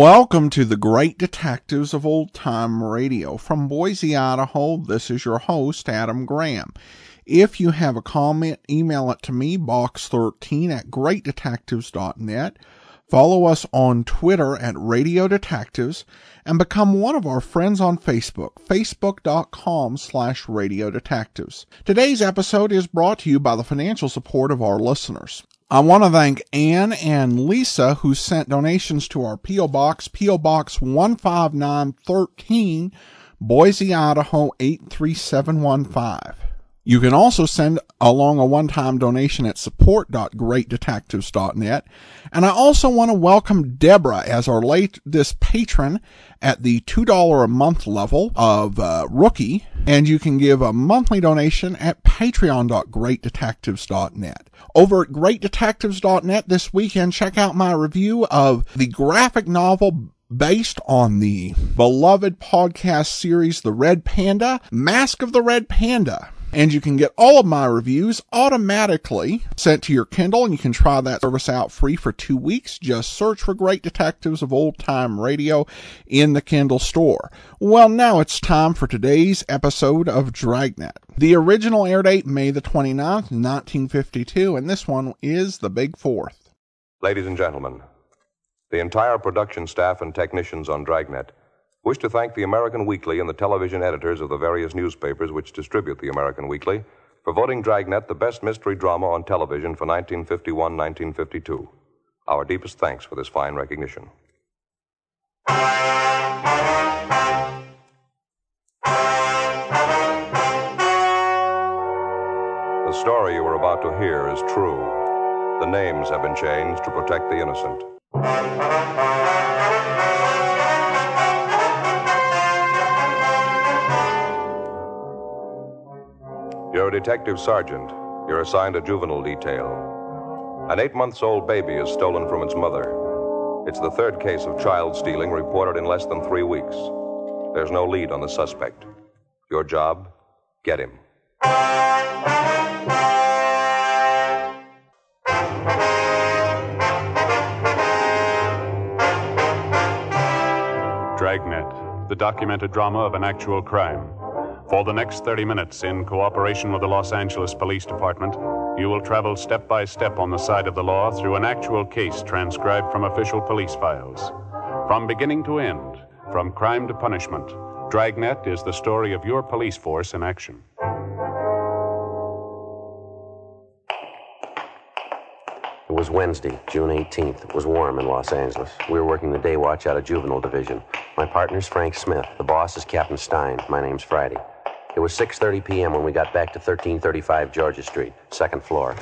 Welcome to the Great Detectives of Old Time Radio. From Boise, Idaho, this is your host, Adam Graham. If you have a comment, email it to me, box13@greatdetectives.net. Follow us on Twitter at Radio Detectives and become one of our friends on Facebook, facebook.com/Radio Detectives. Today's episode is brought to you by the financial support of our listeners. I want to thank Ann and Lisa who sent donations to our P.O. Box 15913, Boise, Idaho 83715. You can also send along a one-time donation at support.greatdetectives.net. And I also want to welcome Deborah as our latest patron at the $2 a month level of Rookie. And you can give a monthly donation at patreon.greatdetectives.net. Over at greatdetectives.net this weekend, check out my review of the graphic novel based on the beloved podcast series, The Red Panda, Mask of the Red Panda. And you can get all of my reviews automatically sent to your Kindle, and you can try that service out free for 2 weeks. Just search for Great Detectives of Old Time Radio in the Kindle store. Well, now it's time for today's episode of Dragnet. The original air date, May the 29th, 1952, and this one is the Big Fourth. Ladies and gentlemen, the entire production staff and technicians on Dragnet wish to thank the American Weekly and the television editors of the various newspapers which distribute the American Weekly for voting Dragnet the best mystery drama on television for 1951-1952. Our deepest thanks for this fine recognition. The story you are about to hear is true. The names have been changed to protect the innocent. You're a detective sergeant. You're assigned a juvenile detail. An 8-month-old baby is stolen from its mother. It's the third case of child stealing reported in less than 3 weeks. There's no lead on the suspect. Your job? Get him. Dragnet, the documented drama of an actual crime. For the next 30 minutes, in cooperation with the Los Angeles Police Department, you will travel step by step on the side of the law through an actual case transcribed from official police files. From beginning to end, from crime to punishment, Dragnet is the story of your police force in action. It was Wednesday, June 18th. It was warm in Los Angeles. We were working the day watch out of Juvenile Division. My partner's Frank Smith. The boss is Captain Stein. My name's Friday. It was 6:30 p.m. when we got back to 1335 Georgia Street, second floor,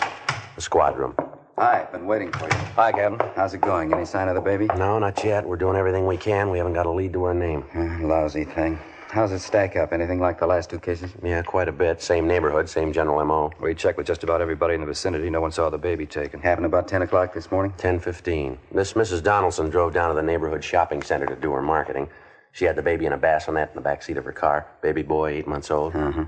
the squad room. Hi, been waiting for you. Hi, Captain. How's it going? Any sign of the baby? No, not yet. We're doing everything we can. We haven't got a lead to her name. Lousy thing. How's it stack up? Anything like the last two cases? Yeah, quite a bit. Same neighborhood, same general M.O. We checked with just about everybody in the vicinity. No one saw the baby taken. Happened about 10 o'clock this morning? 10:15. This Mrs. Donaldson drove down to the neighborhood shopping center to do her marketing. She had the baby in a bassinet in the back seat of her car. Baby boy, 8 months old. Mm-hmm.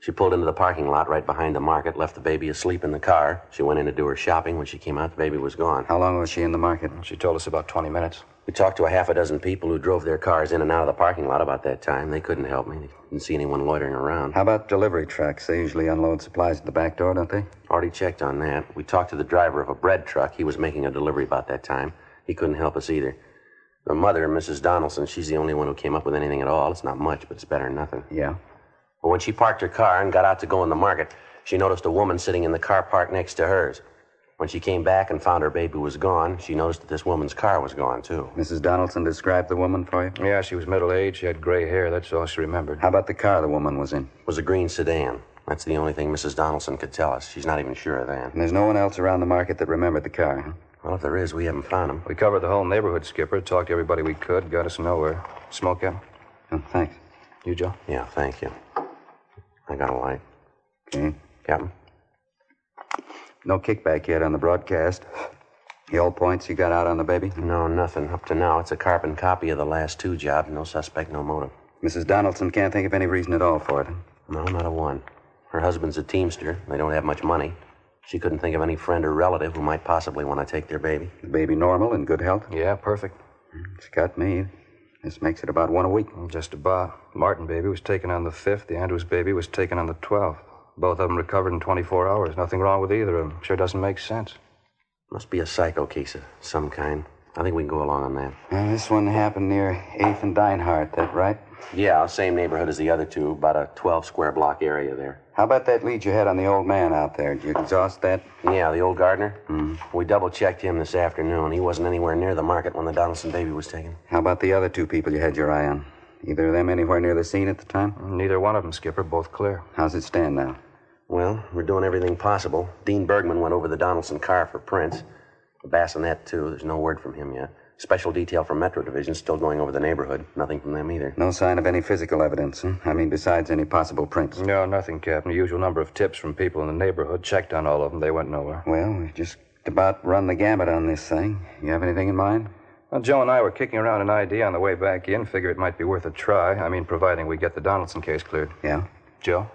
She pulled into the parking lot right behind the market, left the baby asleep in the car. She went in to do her shopping. When she came out, the baby was gone. How long was she in the market? She told us about 20 minutes. We talked to a half a dozen people who drove their cars in and out of the parking lot about that time. They couldn't help me. They didn't see anyone loitering around. How about delivery trucks? They usually unload supplies at the back door, don't they? Already checked on that. We talked to the driver of a bread truck. He was making a delivery about that time. He couldn't help us either. The mother, Mrs. Donaldson, she's the only one who came up with anything at all. It's not much, but it's better than nothing. Yeah. But when she parked her car and got out to go in the market, she noticed a woman sitting in the car park next to hers. When she came back and found her baby was gone, she noticed that this woman's car was gone, too. Mrs. Donaldson described the woman for you? Yeah, she was middle-aged. She had gray hair. That's all she remembered. How about the car the woman was in? It was a green sedan. That's the only thing Mrs. Donaldson could tell us. She's not even sure of that. And there's no one else around the market that remembered the car, huh? Well, if there is, we haven't found him. We covered the whole neighborhood, Skipper. Talked to everybody we could. Got us nowhere. Smoke out? Oh, thanks. You, Joe? Yeah, thank you. I got a light. Okay. Captain? No kickback yet on the broadcast. The old points you got out on the baby? No, nothing. Up to now, it's a carbon copy of the last two jobs. No suspect, no motive. Mrs. Donaldson can't think of any reason at all for it. No, not a one. Her husband's a teamster. They don't have much money. She couldn't think of any friend or relative who might possibly want to take their baby. The baby normal, in good health? Yeah, perfect. It's got me. This makes it about one a week. Just about. Martin baby was taken on the 5th. The Andrews baby was taken on the 12th. Both of them recovered in 24 hours. Nothing wrong with either of them. Sure doesn't make sense. Must be a psycho case of some kind. I think we can go along on that. And this one happened near 8th and Deinhardt, that right? Yeah, same neighborhood as the other two, about a 12-square-block area there. How about that lead you had on the old man out there? Did you exhaust that? Yeah, the old gardener? Mm-hmm. We double-checked him this afternoon. He wasn't anywhere near the market when the Donaldson baby was taken. How about the other two people you had your eye on? Either of them anywhere near the scene at the time? Neither one of them, Skipper. Both clear. How's it stand now? Well, we're doing everything possible. Dean Bergman went over the Donaldson car for prints. The bassinet, too. There's no word from him yet. Special detail from Metro Division still going over the neighborhood. Nothing from them either. No sign of any physical evidence, huh? I mean, besides any possible prints. No, nothing, Captain. The usual number of tips from people in the neighborhood. Checked on all of them. They went nowhere. Well, we've just about run the gamut on this thing. You have anything in mind? Well, Joe and I were kicking around an idea on the way back in. Figure it might be worth a try. I mean, providing we get the Donaldson case cleared. Yeah? Joe?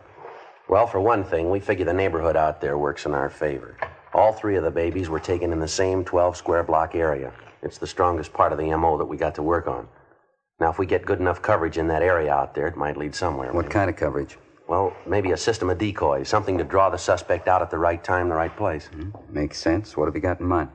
Well, for one thing, we figure the neighborhood out there works in our favor. All three of the babies were taken in the same 12-square-block area. It's the strongest part of the M.O. that we got to work on. Now, if we get good enough coverage in that area out there, it might lead somewhere. What kind of coverage? Well, maybe a system of decoys, something to draw the suspect out at the right time, the right place. Mm-hmm. Makes sense. What have you got in mind?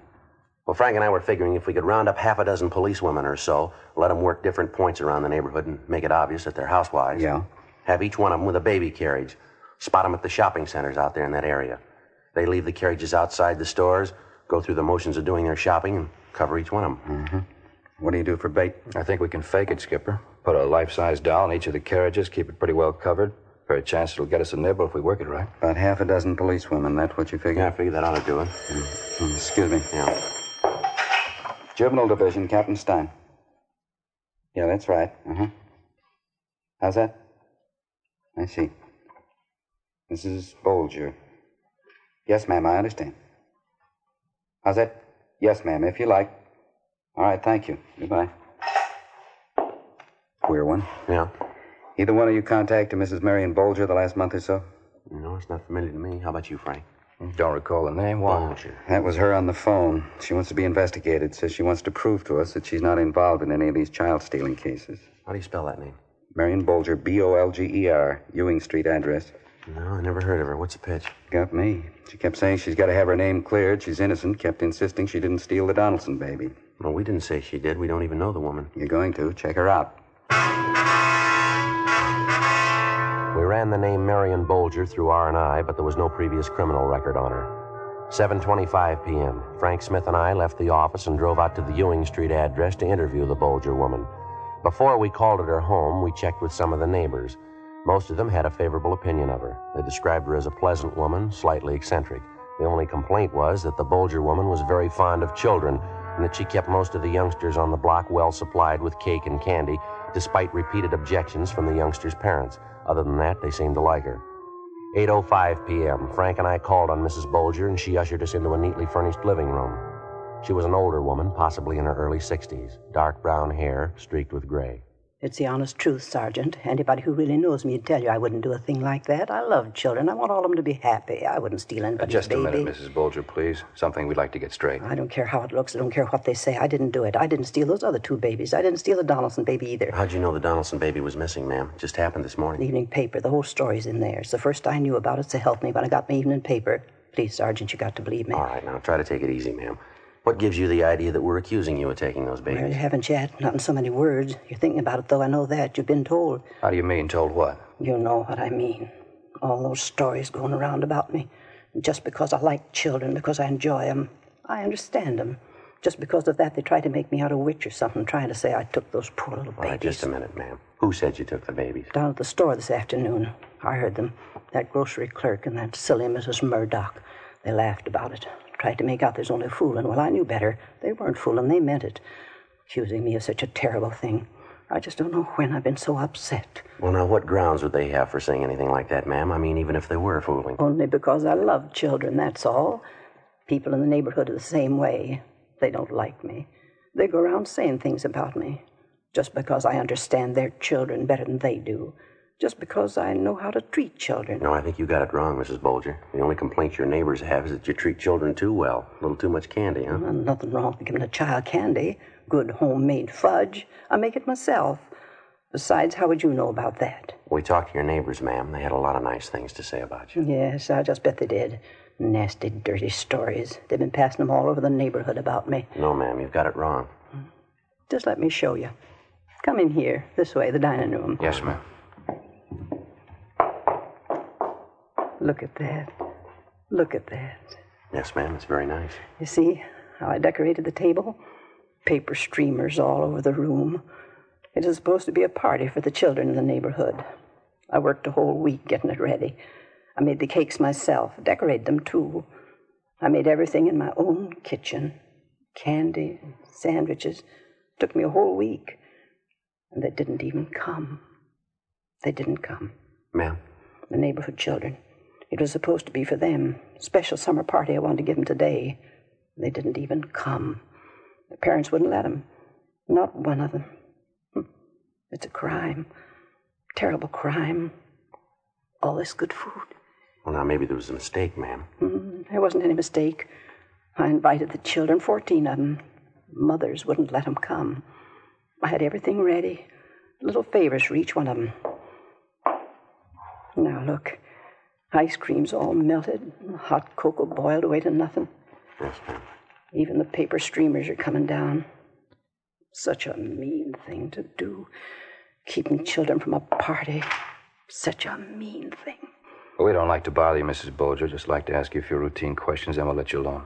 Well, Frank and I were figuring if we could round up half a dozen policewomen or so, let them work different points around the neighborhood and make it obvious that they're housewives. Yeah. Have each one of them with a baby carriage. Spot them at the shopping centers out there in that area. They leave the carriages outside the stores, go through the motions of doing their shopping, and cover each one of them. Mm-hmm. What do you do for bait? I think we can fake it, Skipper. Put a life-size doll in each of the carriages, keep it pretty well covered. Fair chance it'll get us a nibble if we work it right. About half a dozen policewomen, that's what you figure? Yeah, I figure that ought to do it. Mm-hmm. Excuse me. Yeah. Juvenile Division, Captain Stein. Yeah, that's right. Uh-huh. How's that? I see. Mrs. Bolger. Yes, ma'am, I understand. How's that? Yes, ma'am, if you like. All right, thank you. Goodbye. Queer one. Yeah. Either one of you contacted Mrs. Marion Bolger the last month or so? No, it's not familiar to me. How about you, Frank? Don't recall the name. Why? Bolger. That was her on the phone. She wants to be investigated, says she wants to prove to us that she's not involved in any of these child-stealing cases. How do you spell that name? Marion Bolger, B-O-L-G-E-R, Ewing Street address. No, I never heard of her. What's the pitch? Got me. She kept saying she's got to have her name cleared. She's innocent. Kept insisting she didn't steal the Donaldson baby. Well, we didn't say she did. We don't even know the woman. You're going to. Check her out. We ran the name Marion Bolger through R&I, but there was no previous criminal record on her. 7:25 p.m. Frank Smith and I left the office and drove out to the Ewing Street address to interview the Bolger woman. Before we called at her home, we checked with some of the neighbors. Most of them had a favorable opinion of her. They described her as a pleasant woman, slightly eccentric. The only complaint was that the Bolger woman was very fond of children and that she kept most of the youngsters on the block well supplied with cake and candy, despite repeated objections from the youngsters' parents. Other than that, they seemed to like her. 8:05 p.m., Frank and I called on Mrs. Bolger, and she ushered us into a neatly furnished living room. She was an older woman, possibly in her early 60s, dark brown hair streaked with gray. It's the honest truth, Sergeant. Anybody who really knows me would tell you I wouldn't do a thing like that. I love children. I want all of them to be happy. I wouldn't steal anybody's just baby. Just a minute, Mrs. Bolger, please. Something we'd like to get straight. I don't care how it looks. I don't care what they say. I didn't do it. I didn't steal those other two babies. I didn't steal the Donaldson baby either. How'd you know the Donaldson baby was missing, ma'am? It just happened this morning. The evening paper. The whole story's in there. It's the first I knew about it, so help me when I got my evening paper. Please, Sergeant, you got to believe me. All right, now try to take it easy, ma'am. What gives you the idea that we're accusing you of taking those babies? Well, you haven't yet. Not in so many words. You're thinking about it, though. I know that. You've been told. How do you mean, told what? You know what I mean. All those stories going around about me. Just because I like children, because I enjoy them. I understand them. Just because of that, they try to make me out a witch or something, trying to say I took those poor little babies. All right, just a minute, ma'am. Who said you took the babies? Down at the store this afternoon. I heard them. That grocery clerk and that silly Mrs. Murdoch. They laughed about it. Tried to make out there's only fooling. Well, I knew better. They weren't fooling. They meant it. Accusing me of such a terrible thing. I just don't know when I've been so upset. Well, now, what grounds would they have for saying anything like that, ma'am? I mean, even if they were fooling. Only because I love children, that's all. People in the neighborhood are the same way. They don't like me. They go around saying things about me. Just because I understand their children better than they do. just because I know how to treat children. No, I think you got it wrong, Mrs. Bolger. The only complaint your neighbors have is that you treat children too well. A little too much candy, huh? Well, nothing wrong with giving a child candy. Good homemade fudge. I make it myself. Besides, how would you know about that? We talked to your neighbors, ma'am. They had a lot of nice things to say about you. Yes, I just bet they did. Nasty, dirty stories. They've been passing them all over the neighborhood about me. No, ma'am, you've got it wrong. Just let me show you. Come in here, this way, the dining room. Yes, ma'am. Look at that. Look at that. Yes, ma'am, it's very nice. You see how I decorated the table? Paper streamers all over the room. It was supposed to be a party for the children in the neighborhood. I worked a whole week getting it ready. I made the cakes myself, decorated them, too. I made everything in my own kitchen. Candy, sandwiches. Took me a whole week. And they didn't even come. They didn't come. Ma'am? The neighborhood children. It was supposed to be for them. Special summer party I wanted to give them today. They didn't even come. Their parents wouldn't let them. Not one of them. It's a crime. Terrible crime. All this good food. Well, now, maybe there was a mistake, ma'am. There wasn't any mistake. I invited the children, 14 of them. Mothers wouldn't let them come. I had everything ready. Little favors for each one of them. Now, look. Ice cream's all melted. Hot cocoa boiled away to nothing. Yes, ma'am. Even the paper streamers are coming down. Such a mean thing to do. Keeping children from a party. Such a mean thing. We don't like to bother you, Mrs. Bolger. Just like to ask you a few routine questions, then we'll let you alone.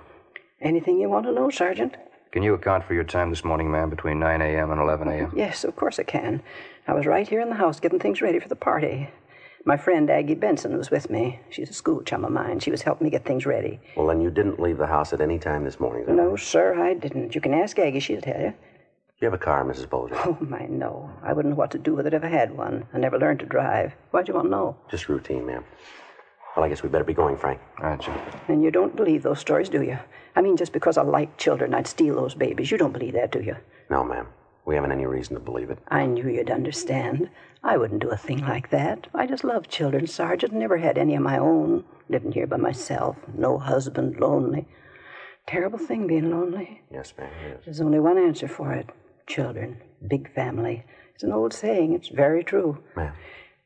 Anything you want to know, Sergeant. Can you account for your time this morning, ma'am, between 9 a.m. and 11 a.m.? Yes, of course I can. I was right here in the house getting things ready for the party. My friend Aggie Benson was with me. She's a school chum of mine. She was helping me get things ready. Well, then you didn't leave the house at any time this morning, then? No, sir, I didn't. You can ask Aggie. She'll tell you. Do you have a car, Mrs. Bolger? Oh, my, no. I wouldn't know what to do with it if I had one. I never learned to drive. Why'd you want to know? Just routine, ma'am. Well, I guess we better be going, Frank. All right, Jim. And you don't believe those stories, do you? I mean, just because I like children, I'd steal those babies. You don't believe that, do you? No, ma'am. We haven't any reason to believe it. I knew you'd understand. I wouldn't do a thing like that. I just love children, Sergeant. Never had any of my own. Living here by myself. No husband, lonely. Terrible thing being lonely. Yes, ma'am, yes. There's only one answer for it. Children, big family. It's an old saying. It's very true. Ma'am.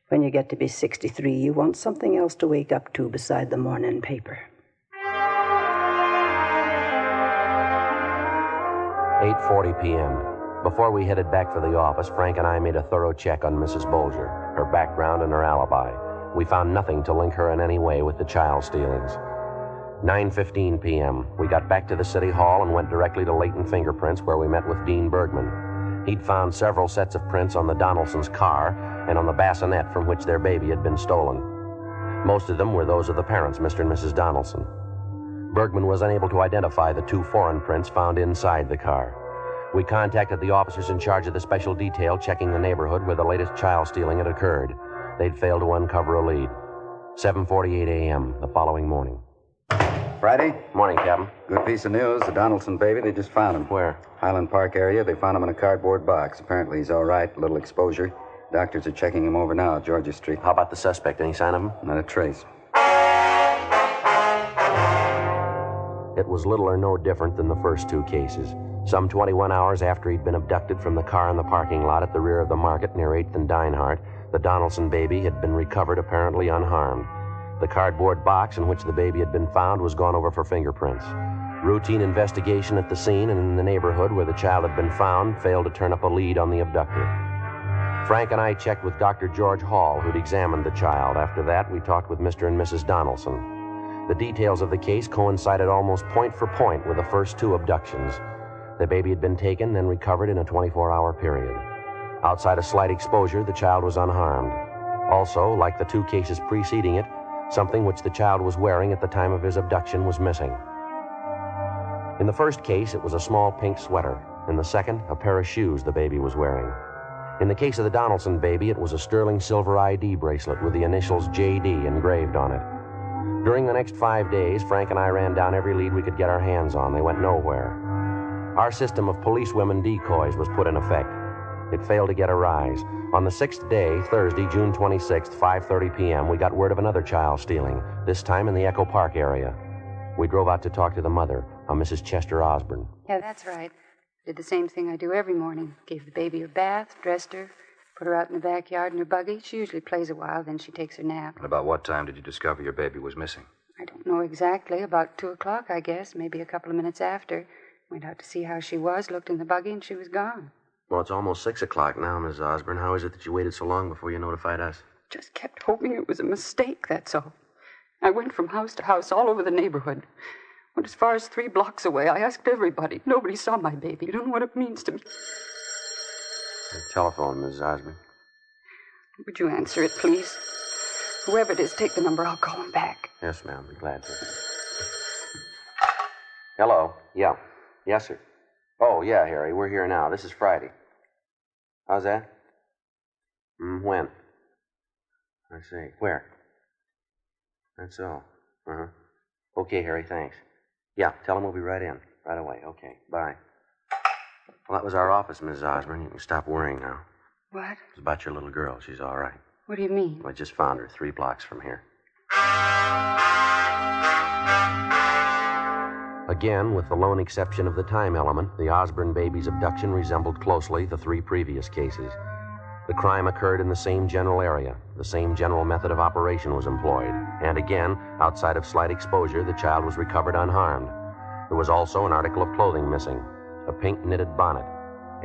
When you get to be 63, you want something else to wake up to beside the morning paper. 8:40 p.m. Before we headed back for the office, Frank and I made a thorough check on Mrs. Bolger, her background and her alibi. We found nothing to link her in any way with the child stealings. 9:15 p.m. We got back to the city hall and went directly to Leighton Fingerprints, where we met with Dean Bergman. He'd found several sets of prints on the Donaldsons' car and on the bassinet from which their baby had been stolen. Most of them were those of the parents, Mr. and Mrs. Donaldson. Bergman was unable to identify the two foreign prints found inside the car. We contacted the officers in charge of the special detail checking the neighborhood where the latest child stealing had occurred. They'd failed to uncover a lead. 7:48 a.m. the following morning. Friday? Morning, Captain. Good piece of news. The Donaldson baby, they just found him. Where? Highland Park area. They found him in a cardboard box. Apparently he's all right. A little exposure. Doctors are checking him over now at Georgia Street. How about the suspect? Any sign of him? Not a trace. It was little or no different than the first two cases. Some 21 hours after he'd been abducted from the car in the parking lot at the rear of the market near 8th and Deinhardt, the Donaldson baby had been recovered apparently unharmed. The cardboard box in which the baby had been found was gone over for fingerprints. Routine investigation at the scene and in the neighborhood where the child had been found failed to turn up a lead on the abductor. Frank and I checked with Dr. George Hall, who'd examined the child. After that, we talked with Mr. and Mrs. Donaldson. The details of the case coincided almost point for point with the first two abductions. The baby had been taken, then recovered in a 24-hour period. Outside a slight exposure, the child was unharmed. Also, like the two cases preceding it, something which the child was wearing at the time of his abduction was missing. In the first case, it was a small pink sweater. In the second, a pair of shoes the baby was wearing. In the case of the Donaldson baby, it was a sterling silver ID bracelet with the initials J.D. engraved on it. During the next 5 days, Frank and I ran down every lead we could get our hands on. They went nowhere. Our system of policewomen decoys was put in effect. It failed to get a rise. On the sixth day, Thursday, June 26th, 5:30 p.m., we got word of another child stealing, this time in the Echo Park area. We drove out to talk to the mother, a Mrs. Chester Osborne. Yeah, that's right. Did the same thing I do every morning. Gave the baby her bath, dressed her, put her out in the backyard in her buggy. She usually plays a while, then she takes her nap. And about what time did you discover your baby was missing? I don't know exactly. About 2 o'clock, I guess, maybe a couple of minutes after. Went out to see how she was, looked in the buggy, and she was gone. Well, it's almost 6 o'clock now, Mrs. Osborne. How is it that you waited so long before you notified us? Just kept hoping it was a mistake, that's all. I went from house to house all over the neighborhood. Went as far as 3 blocks away. I asked everybody. Nobody saw my baby. You don't know what it means to me. The telephone, Mrs. Osborne. Would you answer it, please? Whoever it is, take the number. I'll call him back. Yes, ma'am. Be glad to. Hello? Yeah. Yes, sir. Oh, yeah, Harry. We're here now. This is Friday. How's that? When? I see. Where? That's all. Uh-huh. Okay, Harry, thanks. Yeah, tell him we'll be right in. Right away. Okay, bye. Well, that was our office, Mrs. Osborne. You can stop worrying now. What? It's about your little girl. She's all right. What do you mean? I just found her 3 blocks from here. Again, with the lone exception of the time element, the Osborne baby's abduction resembled closely the 3 previous cases. The crime occurred in the same general area. The same general method of operation was employed. And again, outside of slight exposure, the child was recovered unharmed. There was also an article of clothing missing, a pink knitted bonnet.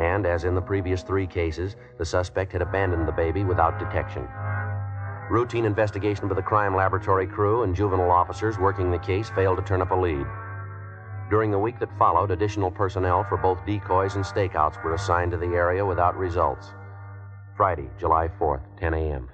And, as in the previous 3 cases, the suspect had abandoned the baby without detection. Routine investigation by the crime laboratory crew and juvenile officers working the case failed to turn up a lead. During the week that followed, additional personnel for both decoys and stakeouts were assigned to the area without results. Friday, July 4th, 10 a.m.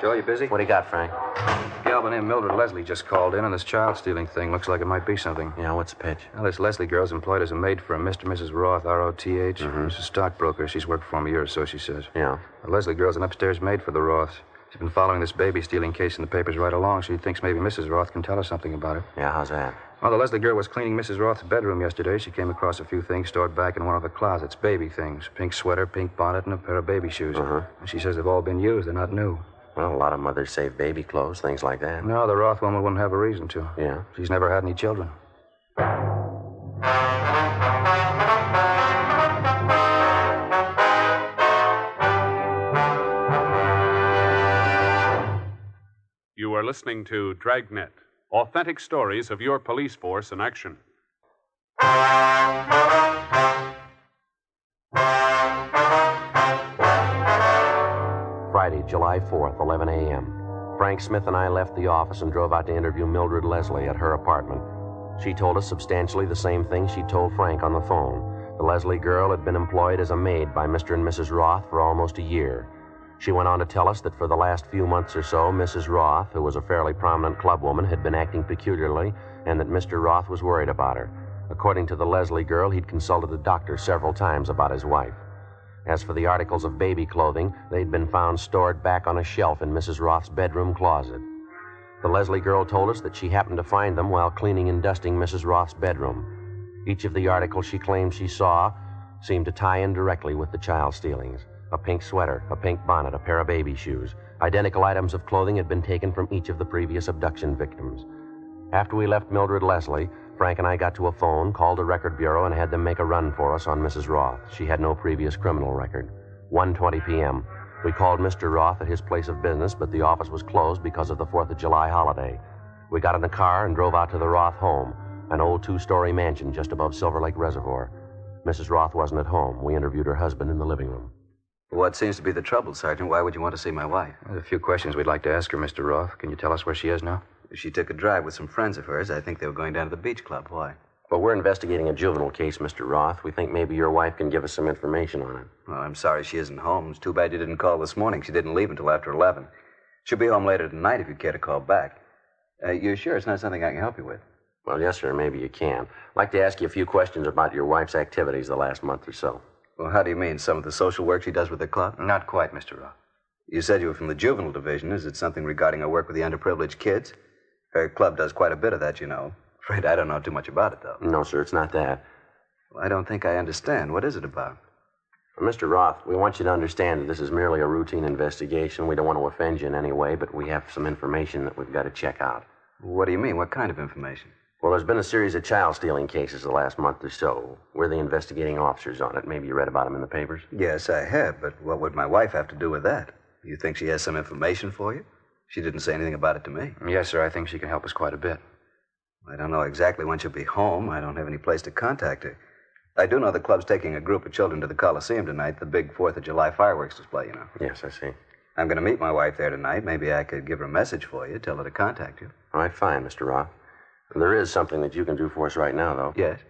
Joe, you busy? What do you got, Frank? A gal by the name of Mildred Leslie just called in on this child-stealing thing. Looks like it might be something. Yeah, what's the pitch? Well, this Leslie girl's employed as a maid for a Mr. and Mrs. Roth, R-O-T-H. Mm-hmm. She's a stockbroker. She's worked for him a year or so, she says. Yeah. The Leslie girl's an upstairs maid for the Roths. She's been following this baby-stealing case in the papers right along. She thinks maybe Mrs. Roth can tell us something about it. Yeah, how's that? Well, the Leslie girl was cleaning Mrs. Roth's bedroom yesterday. She came across a few things stored back in one of the closets, baby things. Pink sweater, pink bonnet, and a pair of baby shoes. Uh-huh. And she says they've all been used. They're not new. Well, a lot of mothers save baby clothes, things like that. No, the Roth woman wouldn't have a reason to. Yeah? She's never had any children. You are listening to Dragnet. Authentic stories of your police force in action. Friday, July 4th, 11 a.m. Frank Smith and I left the office and drove out to interview Mildred Leslie at her apartment. She told us substantially the same thing she told Frank on the phone. The Leslie girl had been employed as a maid by Mr. and Mrs. Roth for almost a year. She went on to tell us that for the last few months or so, Mrs. Roth, who was a fairly prominent clubwoman, had been acting peculiarly and that Mr. Roth was worried about her. According to the Leslie girl, he'd consulted a doctor several times about his wife. As for the articles of baby clothing, they'd been found stored back on a shelf in Mrs. Roth's bedroom closet. The Leslie girl told us that she happened to find them while cleaning and dusting Mrs. Roth's bedroom. Each of the articles she claimed she saw seemed to tie in directly with the child stealings. A pink sweater, a pink bonnet, a pair of baby shoes. Identical items of clothing had been taken from each of the previous abduction victims. After we left Mildred Leslie, Frank and I got to a phone, called a record bureau, and had them make a run for us on Mrs. Roth. She had no previous criminal record. 1:20 p.m. We called Mr. Roth at his place of business, but the office was closed because of the 4th of July holiday. We got in the car and drove out to the Roth home, an old 2-story mansion just above Silver Lake Reservoir. Mrs. Roth wasn't at home. We interviewed her husband in the living room. What seems to be the trouble, Sergeant? Why would you want to see my wife? There's a few questions we'd like to ask her, Mr. Roth. Can you tell us where she is now? She took a drive with some friends of hers. I think they were going down to the beach club. Why? Well, we're investigating a juvenile case, Mr. Roth. We think maybe your wife can give us some information on it. Well, I'm sorry she isn't home. It's too bad you didn't call this morning. She didn't leave until after 11. She'll be home later tonight if you care to call back. You're sure it's not something I can help you with? Well, yes, sir. Maybe you can. I'd like to ask you a few questions about your wife's activities the last month or so. Well, how do you mean? Some of the social work she does with the club? Not quite, Mr. Roth. You said you were from the juvenile division. Is it something regarding her work with the underprivileged kids? Her club does quite a bit of that, you know. Afraid I don't know too much about it, though. No, sir, it's not that. Well, I don't think I understand. What is it about? Mr. Roth, we want you to understand that this is merely a routine investigation. We don't want to offend you in any way, but we have some information that we've got to check out. What do you mean? What kind of information? Well, there's been a series of child-stealing cases the last month or so. We're the investigating officers on it. Maybe you read about them in the papers? Yes, I have, but what would my wife have to do with that? You think she has some information for you? She didn't say anything about it to me. Yes, sir. I think she can help us quite a bit. I don't know exactly when she'll be home. I don't have any place to contact her. I do know the club's taking a group of children to the Coliseum tonight, the big 4th of July fireworks display, you know. Yes, I see. I'm going to meet my wife there tonight. Maybe I could give her a message for you, tell her to contact you. All right, fine, Mr. Roth. There is something that you can do for us right now, though. Yes?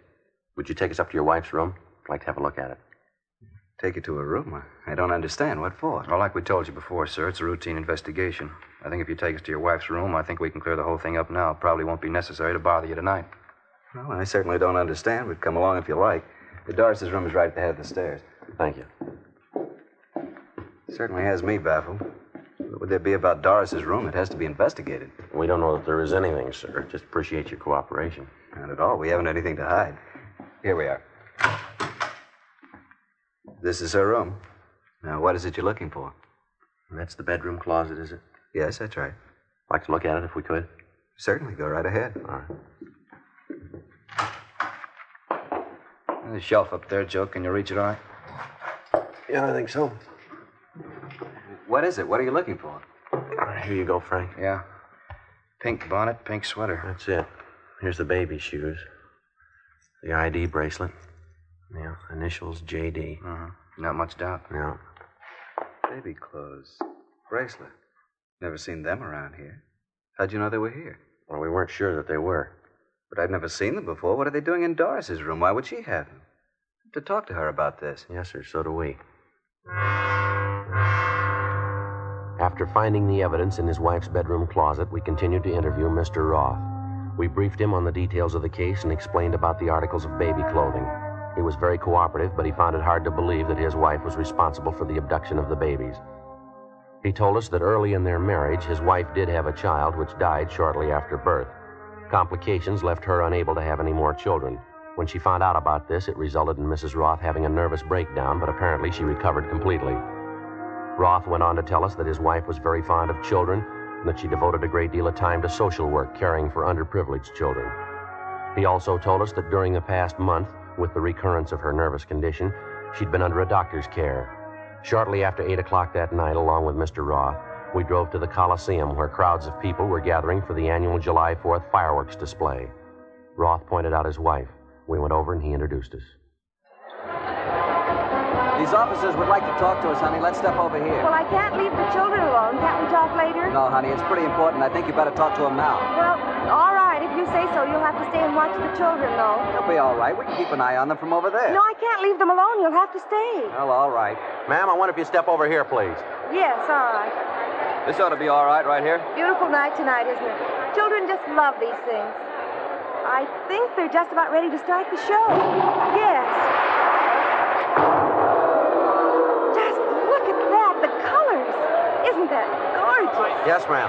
Would you take us up to your wife's room? I'd like to have a look at it. Take her to her room? I don't understand. What for? Well, like we told you before, sir, it's a routine investigation. I think if you take us to your wife's room, I think we can clear the whole thing up now. Probably won't be necessary to bother you tonight. Well, I certainly don't understand, but come along if you like. The Doris's room is right at the head of the stairs. Thank you. It certainly has me baffled. What would there be about Doris's room? It has to be investigated. We don't know that there is anything, sir. Just appreciate your cooperation. Not at all. We haven't anything to hide. Here we are. This is her room. Now, what is it you're looking for? That's the bedroom closet, is it? Yes, that's right. I'd like to look at it if we could. Certainly. Go right ahead. All right. There's a shelf up there, Joe. Can you reach it all right? Yeah, I think so. What is it? What are you looking for? Here you go, Frank. Yeah. Pink bonnet, pink sweater. That's it. Here's the baby's shoes. The ID bracelet. Yeah, initials J.D. Uh-huh. Not much doubt. Yeah. Baby clothes. Bracelet. Never seen them around here. How'd you know they were here? Well, we weren't sure that they were. But I've never seen them before. What are they doing in Doris's room? Why would she have them? I have to talk to her about this. Yes, sir, so do we. After finding the evidence in his wife's bedroom closet, we continued to interview Mr. Roth. We briefed him on the details of the case and explained about the articles of baby clothing. He was very cooperative, but he found it hard to believe that his wife was responsible for the abduction of the babies. He told us that early in their marriage, his wife did have a child which died shortly after birth. Complications left her unable to have any more children. When she found out about this, it resulted in Mrs. Roth having a nervous breakdown, but apparently she recovered completely. Roth went on to tell us that his wife was very fond of children and that she devoted a great deal of time to social work caring for underprivileged children. He also told us that during the past month, with the recurrence of her nervous condition, she'd been under a doctor's care. Shortly after 8 o'clock that night, along with Mr. Roth, we drove to the Coliseum, where crowds of people were gathering for the annual July 4th fireworks display. Roth pointed out his wife. We went over and he introduced us. These officers would like to talk to us, honey. Let's step over here. Well, I can't leave the children alone. Can't we talk later? No, honey, it's pretty important. I think you better talk to them now. Well, all right. If you say so, you'll have to stay and watch the children, though. They'll be all right. We can keep an eye on them from over there. No, I can't leave them alone. You'll have to stay. Well, all right. Ma'am, I wonder if you step over here, please. Yes, all right. This ought to be all right here. Beautiful night tonight, isn't it? Children just love these things. I think they're just about ready to start the show. Yes. Just look at that, the colors. Isn't that gorgeous? Yes, ma'am.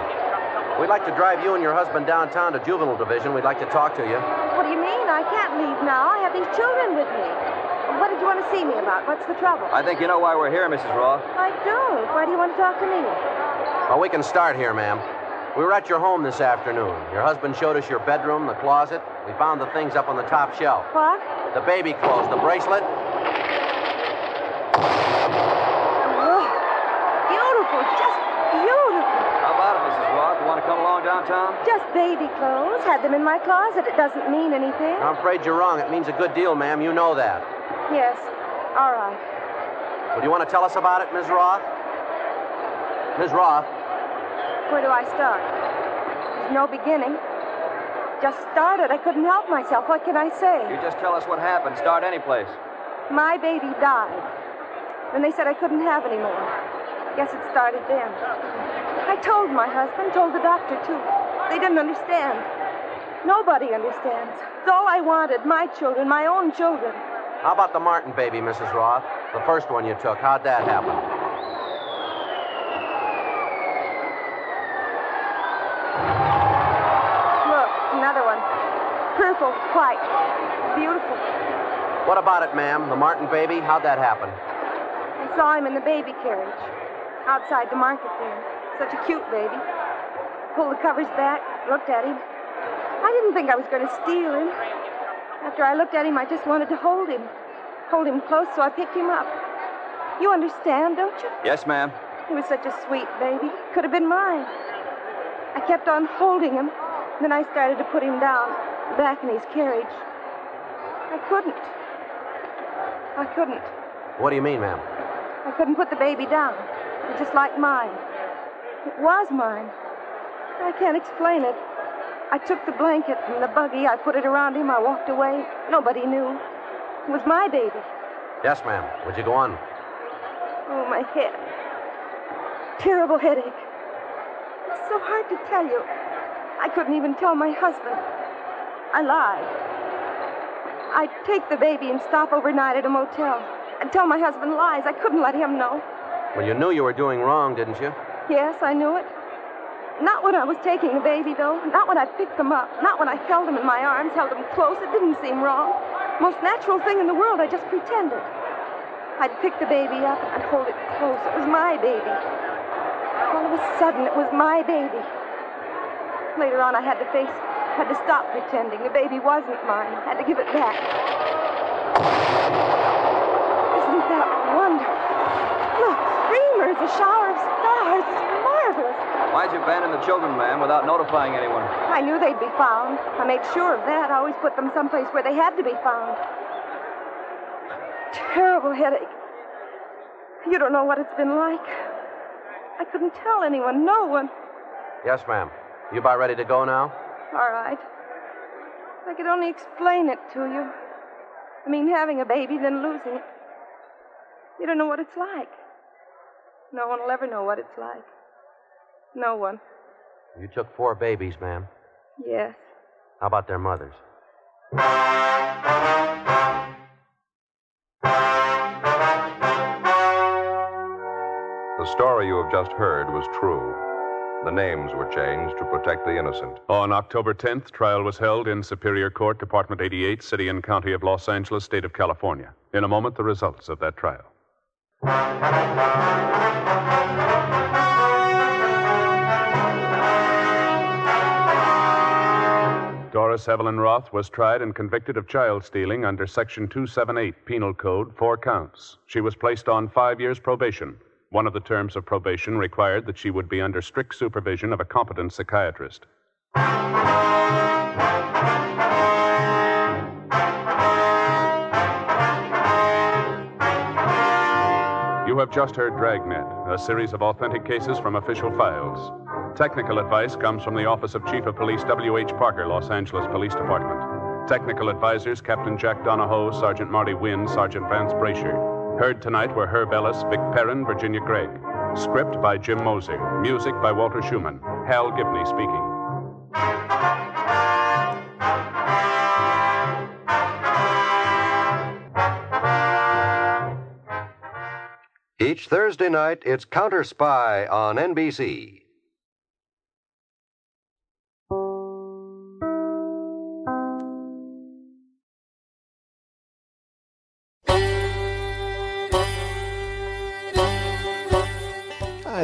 We'd like to drive you and your husband downtown to Juvenile Division. We'd like to talk to you. What do you mean? I can't leave now. I have these children with me. What did you want to see me about? What's the trouble? I think you know why we're here, Mrs. Roth. I don't. Why do you want to talk to me? Well, we can start here, ma'am. We were at your home this afternoon. Your husband showed us your bedroom, the closet. We found the things up on the top shelf. What? The baby clothes, the bracelet. Oh, beautiful. Just beautiful. How about it, Mrs. Roth? You want to come along downtown? Just baby clothes. Had them in my closet. It doesn't mean anything. I'm afraid you're wrong. It means a good deal, ma'am. You know that. Yes. All right. Well, do you want to tell us about it, Ms. Roth? Ms. Roth? Where do I start? There's no beginning. Just started. I couldn't help myself. What can I say? You just tell us what happened. Start any place. My baby died. Then they said I couldn't have any more. Guess it started then. I told my husband, told the doctor, too. They didn't understand. Nobody understands. It's all I wanted, my children, my own children. How about the Martin baby, Mrs. Roth? The first one you took. How'd that happen? Look, another one. Purple, white. Beautiful. What about it, ma'am? The Martin baby? How'd that happen? I saw him in the baby carriage, outside the market there. Such a cute baby. Pulled the covers back, looked at him. I didn't think I was going to steal him. After I looked at him, I just wanted to hold him close, so I picked him up. You understand, don't you? Yes, ma'am. He was such a sweet baby. Could have been mine. I kept on holding him. Then I started to put him down, back in his carriage. I couldn't. What do you mean, ma'am? I couldn't put the baby down. It was just like mine. It was mine. I can't explain it. I took the blanket from the buggy. I put it around him. I walked away. Nobody knew. It was my baby. Yes, ma'am. Would you go on? Oh, my head. Terrible headache. It's so hard to tell you. I couldn't even tell my husband. I lied. I'd take the baby and stop overnight at a motel. I'd tell my husband lies. I couldn't let him know. Well, you knew you were doing wrong, didn't you? Yes, I knew it. Not when I was taking the baby, though. Not when I picked them up. Not when I held him in my arms, held him close. It didn't seem wrong. Most natural thing in the world. I just pretended. I'd pick the baby up and hold it close. It was my baby. All of a sudden, it was my baby. Later on, I had to stop pretending. The baby wasn't mine. I had to give it back. Isn't that wonderful? Look, streamers, a shower of stars. It's marvelous. Why'd you abandon the children, ma'am, without notifying anyone? I knew they'd be found. I made sure of that. I always put them someplace where they had to be found. Terrible headache. You don't know what it's been like. I couldn't tell anyone, no one. Yes, ma'am. You about ready to go now? All right. I could only explain it to you. I mean, having a baby, then losing it. You don't know what it's like. No one will ever know what it's like. No one. You took 4 babies, ma'am. Yes. How about their mothers? The story you have just heard was true. The names were changed to protect the innocent. On October 10th, trial was held in Superior Court, Department 88, City and County of Los Angeles, State of California. In a moment, the results of that trial. Doris Evelyn Roth was tried and convicted of child stealing under Section 278 Penal Code, 4 counts. She was placed on 5 years probation. One of the terms of probation required that she would be under strict supervision of a competent psychiatrist. You have just heard Dragnet, a series of authentic cases from official files. Technical advice comes from the Office of Chief of Police W.H. Parker, Los Angeles Police Department. Technical advisors Captain Jack Donahoe, Sergeant Marty Wynn, Sergeant Vance Brasher. Heard tonight were Herb Ellis, Vic Perrin, Virginia Gregg. Script by Jim Moser. Music by Walter Schumann. Hal Gibney speaking. Each Thursday night, it's Counter Spy on NBC. Hi,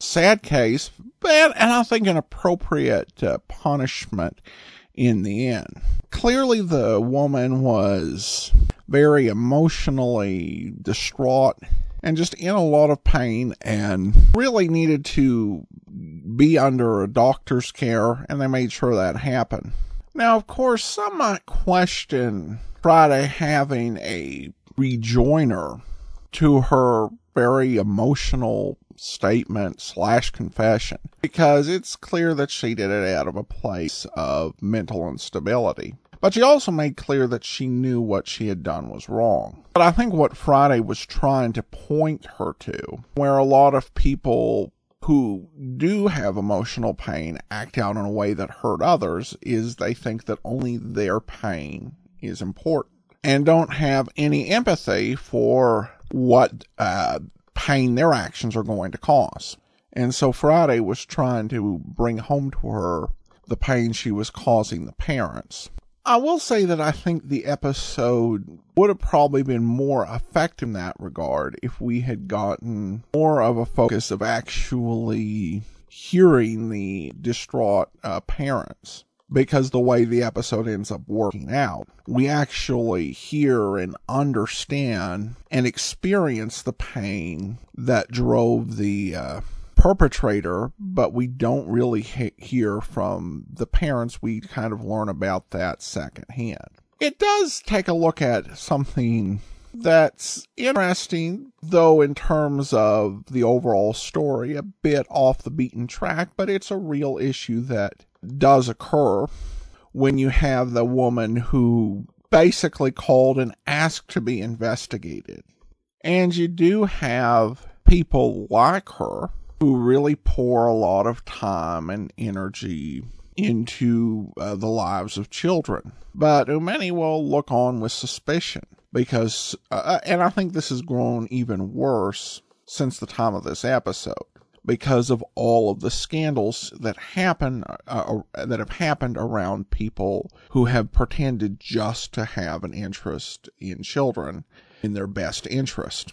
sad case, but, and I think an appropriate punishment in the end. Clearly, the woman was very emotionally distraught and just in a lot of pain and really needed to be under a doctor's care, and they made sure that happened. Now, of course, some might question Friday having a rejoinder to her very emotional statement/confession, because it's clear that she did it out of a place of mental instability. But she also made clear that she knew what she had done was wrong. But I think what Friday was trying to point her to, where a lot of people who do have emotional pain act out in a way that hurt others is they think that only their pain is important and don't have any empathy for what pain their actions are going to cause. And so Friday was trying to bring home to her the pain she was causing the parents. I will say that I think the episode would have probably been more effective in that regard if we had gotten more of a focus of actually hearing the distraught parents. Because the way the episode ends up working out, we actually hear and understand and experience the pain that drove the perpetrator, but we don't really hear from the parents. We kind of learn about that secondhand. It does take a look at something that's interesting, though in terms of the overall story, a bit off the beaten track, but it's a real issue that does occur when you have the woman who basically called and asked to be investigated. And you do have people like her who really pour a lot of time and energy into the lives of children, but who many will look on with suspicion because, and I think this has grown even worse since the time of this episode because of all of the scandals that happen that have happened around people who have pretended just to have an interest in children, in their best interest.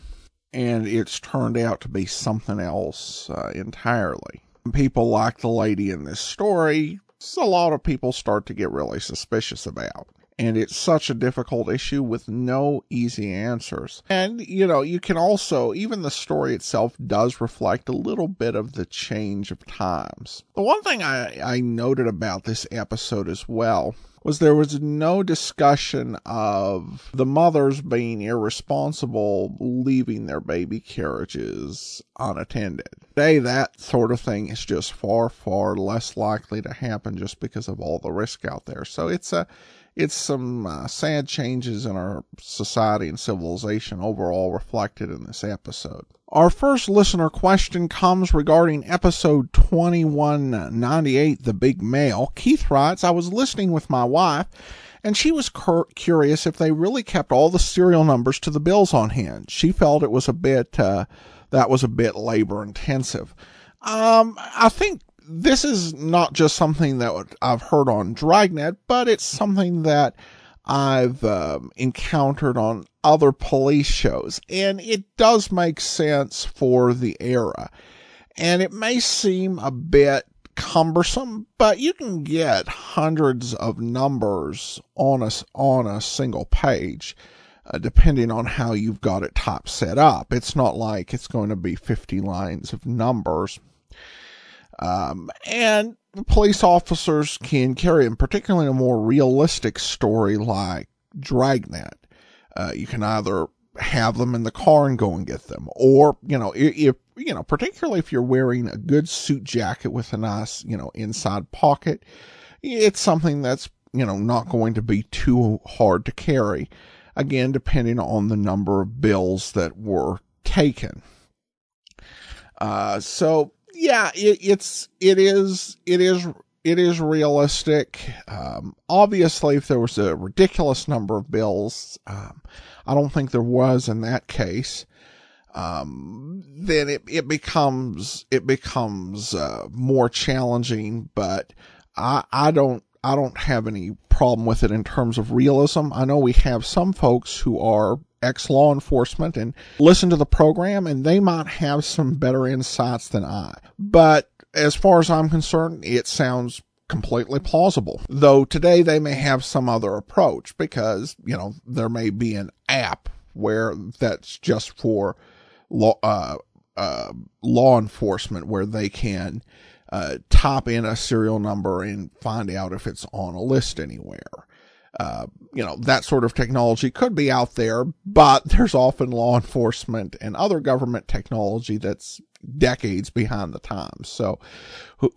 And it's turned out to be something else entirely. People like the lady in this story, a lot of people start to get really suspicious about. And it's such a difficult issue with no easy answers. And, you know, you can also, even the story itself does reflect a little bit of the change of times. The one thing I noted about this episode as well was there was no discussion of the mothers being irresponsible, leaving their baby carriages unattended. Today, that sort of thing is just far, far less likely to happen just because of all the risk out there. So it's some sad changes in our society and civilization overall reflected in this episode. Our first listener question comes regarding episode 2198, The Big Mail. Keith writes, I was listening with my wife, and she was curious if they really kept all the serial numbers to the bills on hand. She felt it was a bit, labor intensive. I think this is not just something that I've heard on Dragnet, but it's something that I've encountered on other police shows, and it does make sense for the era. And it may seem a bit cumbersome, but you can get hundreds of numbers on a single page, depending on how you've got it type set up. It's not like it's going to be 50 lines of numbers. And police officers can carry them, particularly in a more realistic story like Dragnet. You can either have them in the car and go and get them, or, you know, if you know, particularly if you're wearing a good suit jacket with a nice, you know, inside pocket, it's something that's, you know, not going to be too hard to carry. Again, depending on the number of bills that were taken. So yeah, it is realistic. Obviously, if there was a ridiculous number of bills, I don't think there was in that case. Then it becomes more challenging. But I don't have any problem with it in terms of realism. I know we have some folks who are ex-law enforcement and listen to the program, and they might have some better insights than I. But as far as I'm concerned, it sounds completely plausible. Though today they may have some other approach because, you know, there may be an app where that's just for law enforcement where they can type in a serial number and find out if it's on a list anywhere. You know, that sort of technology could be out there, but there's often law enforcement and other government technology that's decades behind the times. So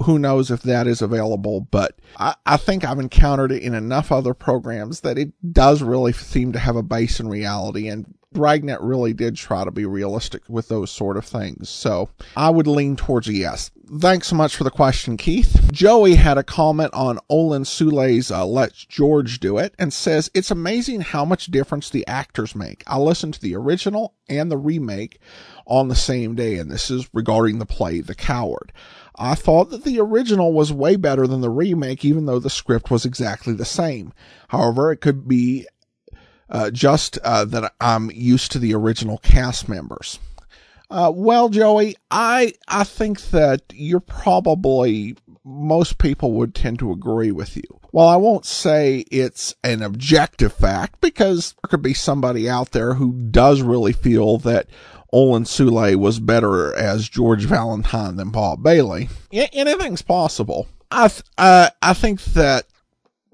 who knows if that is available, but I think I've encountered it in enough other programs that it does really seem to have a base in reality. And Dragnet really did try to be realistic with those sort of things. So I would lean towards a yes. Thanks so much for the question, Keith. Joey had a comment on Olin Soule's Let's George Do It and says, it's amazing how much difference the actors make. I listened to the original and the remake on the same day, and this is regarding the play The Coward. I thought that the original was way better than the remake, even though the script was exactly the same. However, it could be that I'm used to the original cast members. Well, Joey, I think that you're probably, most people would tend to agree with you. Well, I won't say it's an objective fact, because there could be somebody out there who does really feel that Olin Soule was better as George Valentine than Bob Bailey. Anything's possible. I think that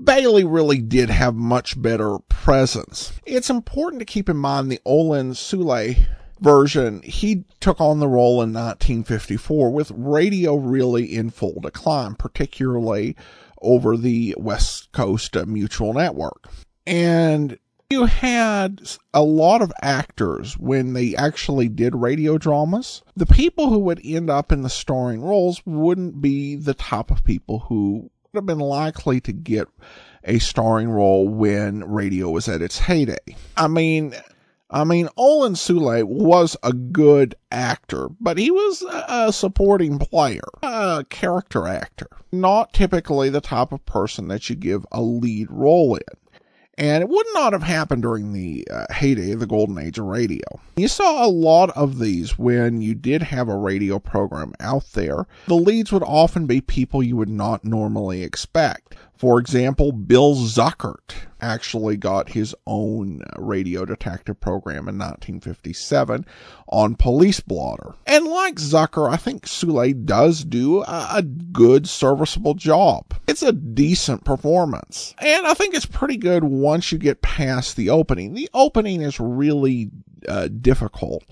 Bailey really did have much better presence. It's important to keep in mind the Olin Soule version. He took on the role in 1954 with radio really in full decline, particularly over the West Coast Mutual Network. And you had a lot of actors, when they actually did radio dramas, the people who would end up in the starring roles wouldn't be the type of people who would have been likely to get a starring role when radio was at its heyday. I mean, Olin Soule was a good actor, but he was a supporting player, a character actor, not typically the type of person that you give a lead role in. And it would not have happened during the heyday of the golden age of radio. You saw a lot of these when you did have a radio program out there. The leads would often be people you would not normally expect. For example, Bill Zuckert actually got his own radio detective program in 1957 on Police Blotter. And like Zucker, I think Soule does do a good, serviceable job. It's a decent performance. And I think it's pretty good once you get past the opening. The opening is really difficult.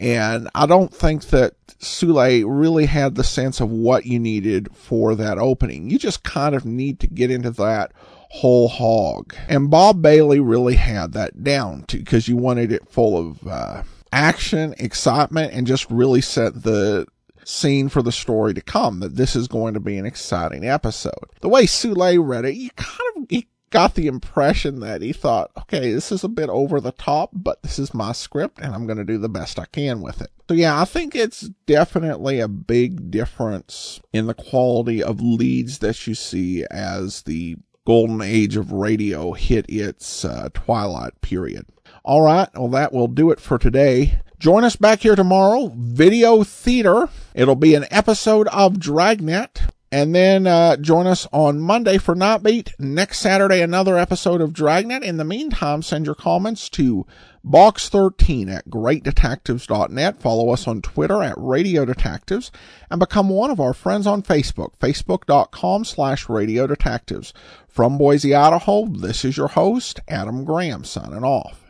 And I don't think that Soule really had the sense of what you needed for that opening. You just kind of need to get into that whole hog. And Bob Bailey really had that down too, because you wanted it full of action, excitement, and just really set the scene for the story to come, that this is going to be an exciting episode. The way Soule read it, you kind of got the impression that he thought, okay, this is a bit over the top, but this is my script and I'm going to do the best I can with it. So yeah, I think it's definitely a big difference in the quality of leads that you see as the golden age of radio hit its twilight period. All right, well, that will do it for today. Join us back here tomorrow, Video Theater. It'll be an episode of Dragnet. And then join us on Monday for Nightbeat. Next Saturday, another episode of Dragnet. In the meantime, send your comments to box13@greatdetectives.net. Follow us on Twitter at Radio Detectives and become one of our friends on Facebook, facebook.com/Radio Detectives. From Boise, Idaho, this is your host, Adam Graham, signing off.